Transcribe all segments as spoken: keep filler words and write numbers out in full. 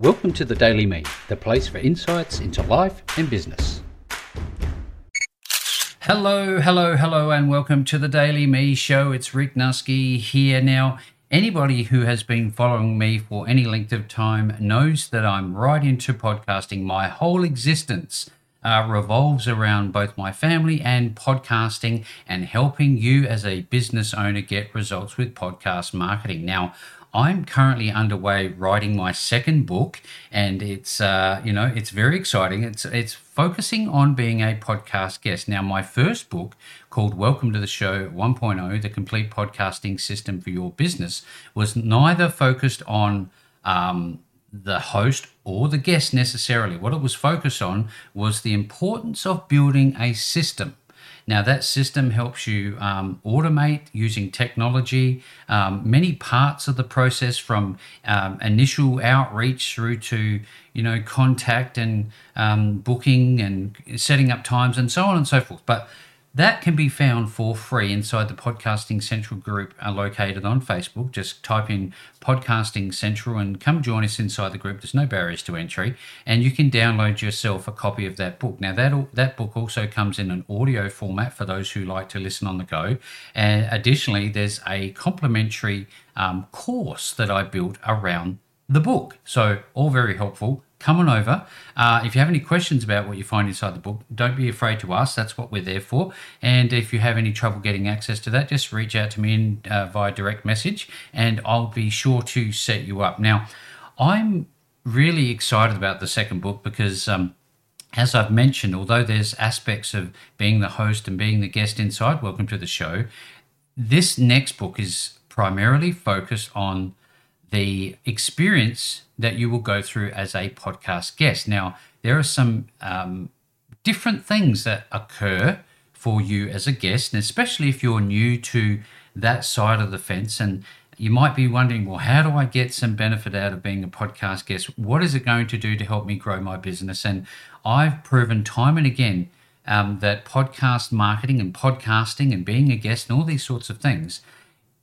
Welcome to the Daily Me, the place for insights into life and business. Hello, hello, hello, and welcome to the Daily Me Show. It's Rick Nusky here. Now, anybody who has been following me for any length of time knows that I'm right into podcasting. My whole existence uh, revolves around both my family and podcasting and helping you as a business owner get results with podcast marketing. Now, I'm currently underway writing my second book, and it's uh, you know it's very exciting. It's it's focusing on being a podcast guest. Now, my first book, called Welcome to the Show one point oh, the complete podcasting system for your business, was neither focused on um, the host or the guest necessarily. What it was focused on was the importance of building a system. Now, that system helps you um, automate using technology, um, many parts of the process, from um, initial outreach through to, you know, contact and um, booking and setting up times and so on and so forth. But that can be found for free inside the Podcasting Central group uh, located on Facebook. Just type in Podcasting Central and come join us inside the group. There's no barriers to entry, and you can download yourself a copy of that book. Now, that, that book also comes in an audio format for those who like to listen on the go. And additionally, there's a complimentary um, course that I built around the book. So all very helpful. Come on over. Uh, if you have any questions about what you find inside the book, don't be afraid to ask. That's what we're there for. And if you have any trouble getting access to that, just reach out to me in, uh, via direct message, and I'll be sure to set you up. Now, I'm really excited about the second book because, um, as I've mentioned, although there's aspects of being the host and being the guest inside Welcome to the Show, this next book is primarily focused on the experience that you will go through as a podcast guest. Now, there are some um, different things that occur for you as a guest, and especially if you're new to that side of the fence, and you might be wondering, well, how do I get some benefit out of being a podcast guest? What is it going to do to help me grow my business? And I've proven time and again um, that podcast marketing and podcasting and being a guest and all these sorts of things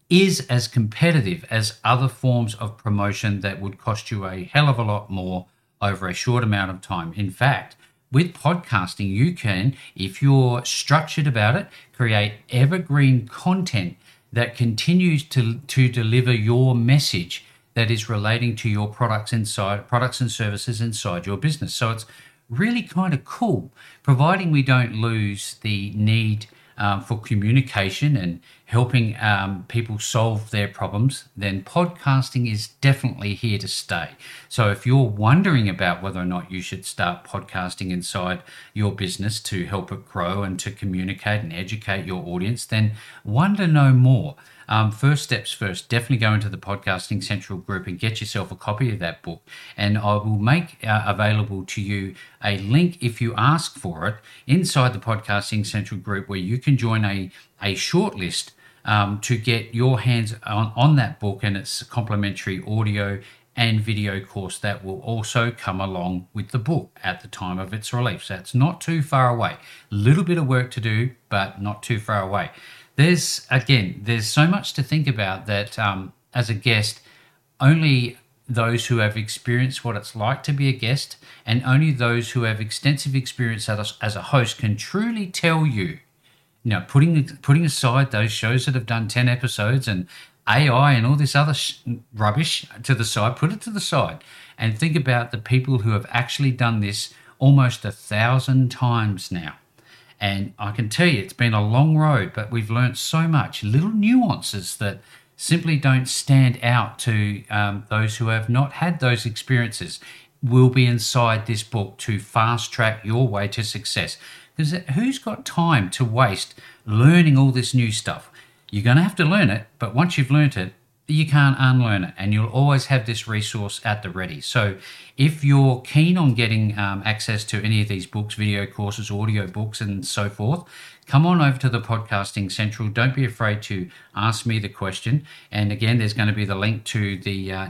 is as competitive as other forms of promotion that would cost you a hell of a lot more over a short amount of time. In fact, with podcasting, you can, if you're structured about it, create evergreen content that continues to, to deliver your message that is relating to your products inside products and services inside your business. So it's really kind of cool, providing we don't lose the need Um, for communication and helping um, people solve their problems, then podcasting is definitely here to stay. So if you're wondering about whether or not you should start podcasting inside your business to help it grow and to communicate and educate your audience, then wonder no more. Um, first steps first, definitely go into the Podcasting Central group and get yourself a copy of that book. And I will make uh, available to you a link, if you ask for it, inside the Podcasting Central group, where you can join a, a short list um, to get your hands on, on that book and its complimentary audio and video course that will also come along with the book at the time of its release. That's not too far away. A little bit of work to do, but not too far away. There's, again, there's so much to think about that um, as a guest, only those who have experienced what it's like to be a guest and only those who have extensive experience as a host can truly tell you. Now, putting putting aside those shows that have done ten episodes and A I and all this other sh- rubbish to the side, put it to the side and think about the people who have actually done this almost a thousand times now. And I can tell you, it's been a long road, but we've learned so much, little nuances that simply don't stand out to um, those who have not had those experiences. Will be inside this book to fast track your way to success. Because who's got time to waste learning all this new stuff? You're going to have to learn it, but once you've learned it, you can't unlearn it, and you'll always have this resource at the ready. So if you're keen on getting um, access to any of these books, video courses, audio books, and so forth, come on over to the Podcasting Central. Don't be afraid to ask me the question. And again, there's going to be the link to the uh,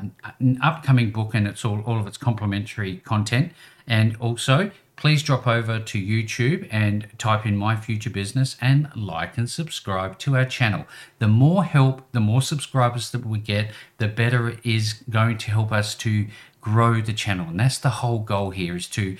upcoming book and it's all, all of its complimentary content. And also, please drop over to YouTube and type in My Future Business and like and subscribe to our channel. The more help, the more subscribers that we get, the better it is going to help us to grow the channel. And that's the whole goal here, is to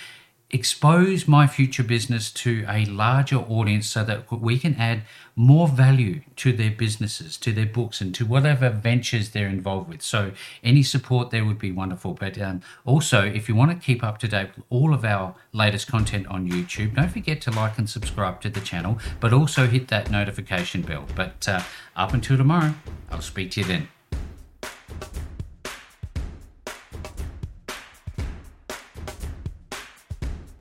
expose My Future Business to a larger audience so that we can add more value to their businesses, to their books, and to whatever ventures they're involved with. So any support there would be wonderful. But um, also, if you want to keep up to date with all of our latest content on YouTube, don't forget to like and subscribe to the channel, but also hit that notification bell. But uh, up until tomorrow, I'll speak to you then.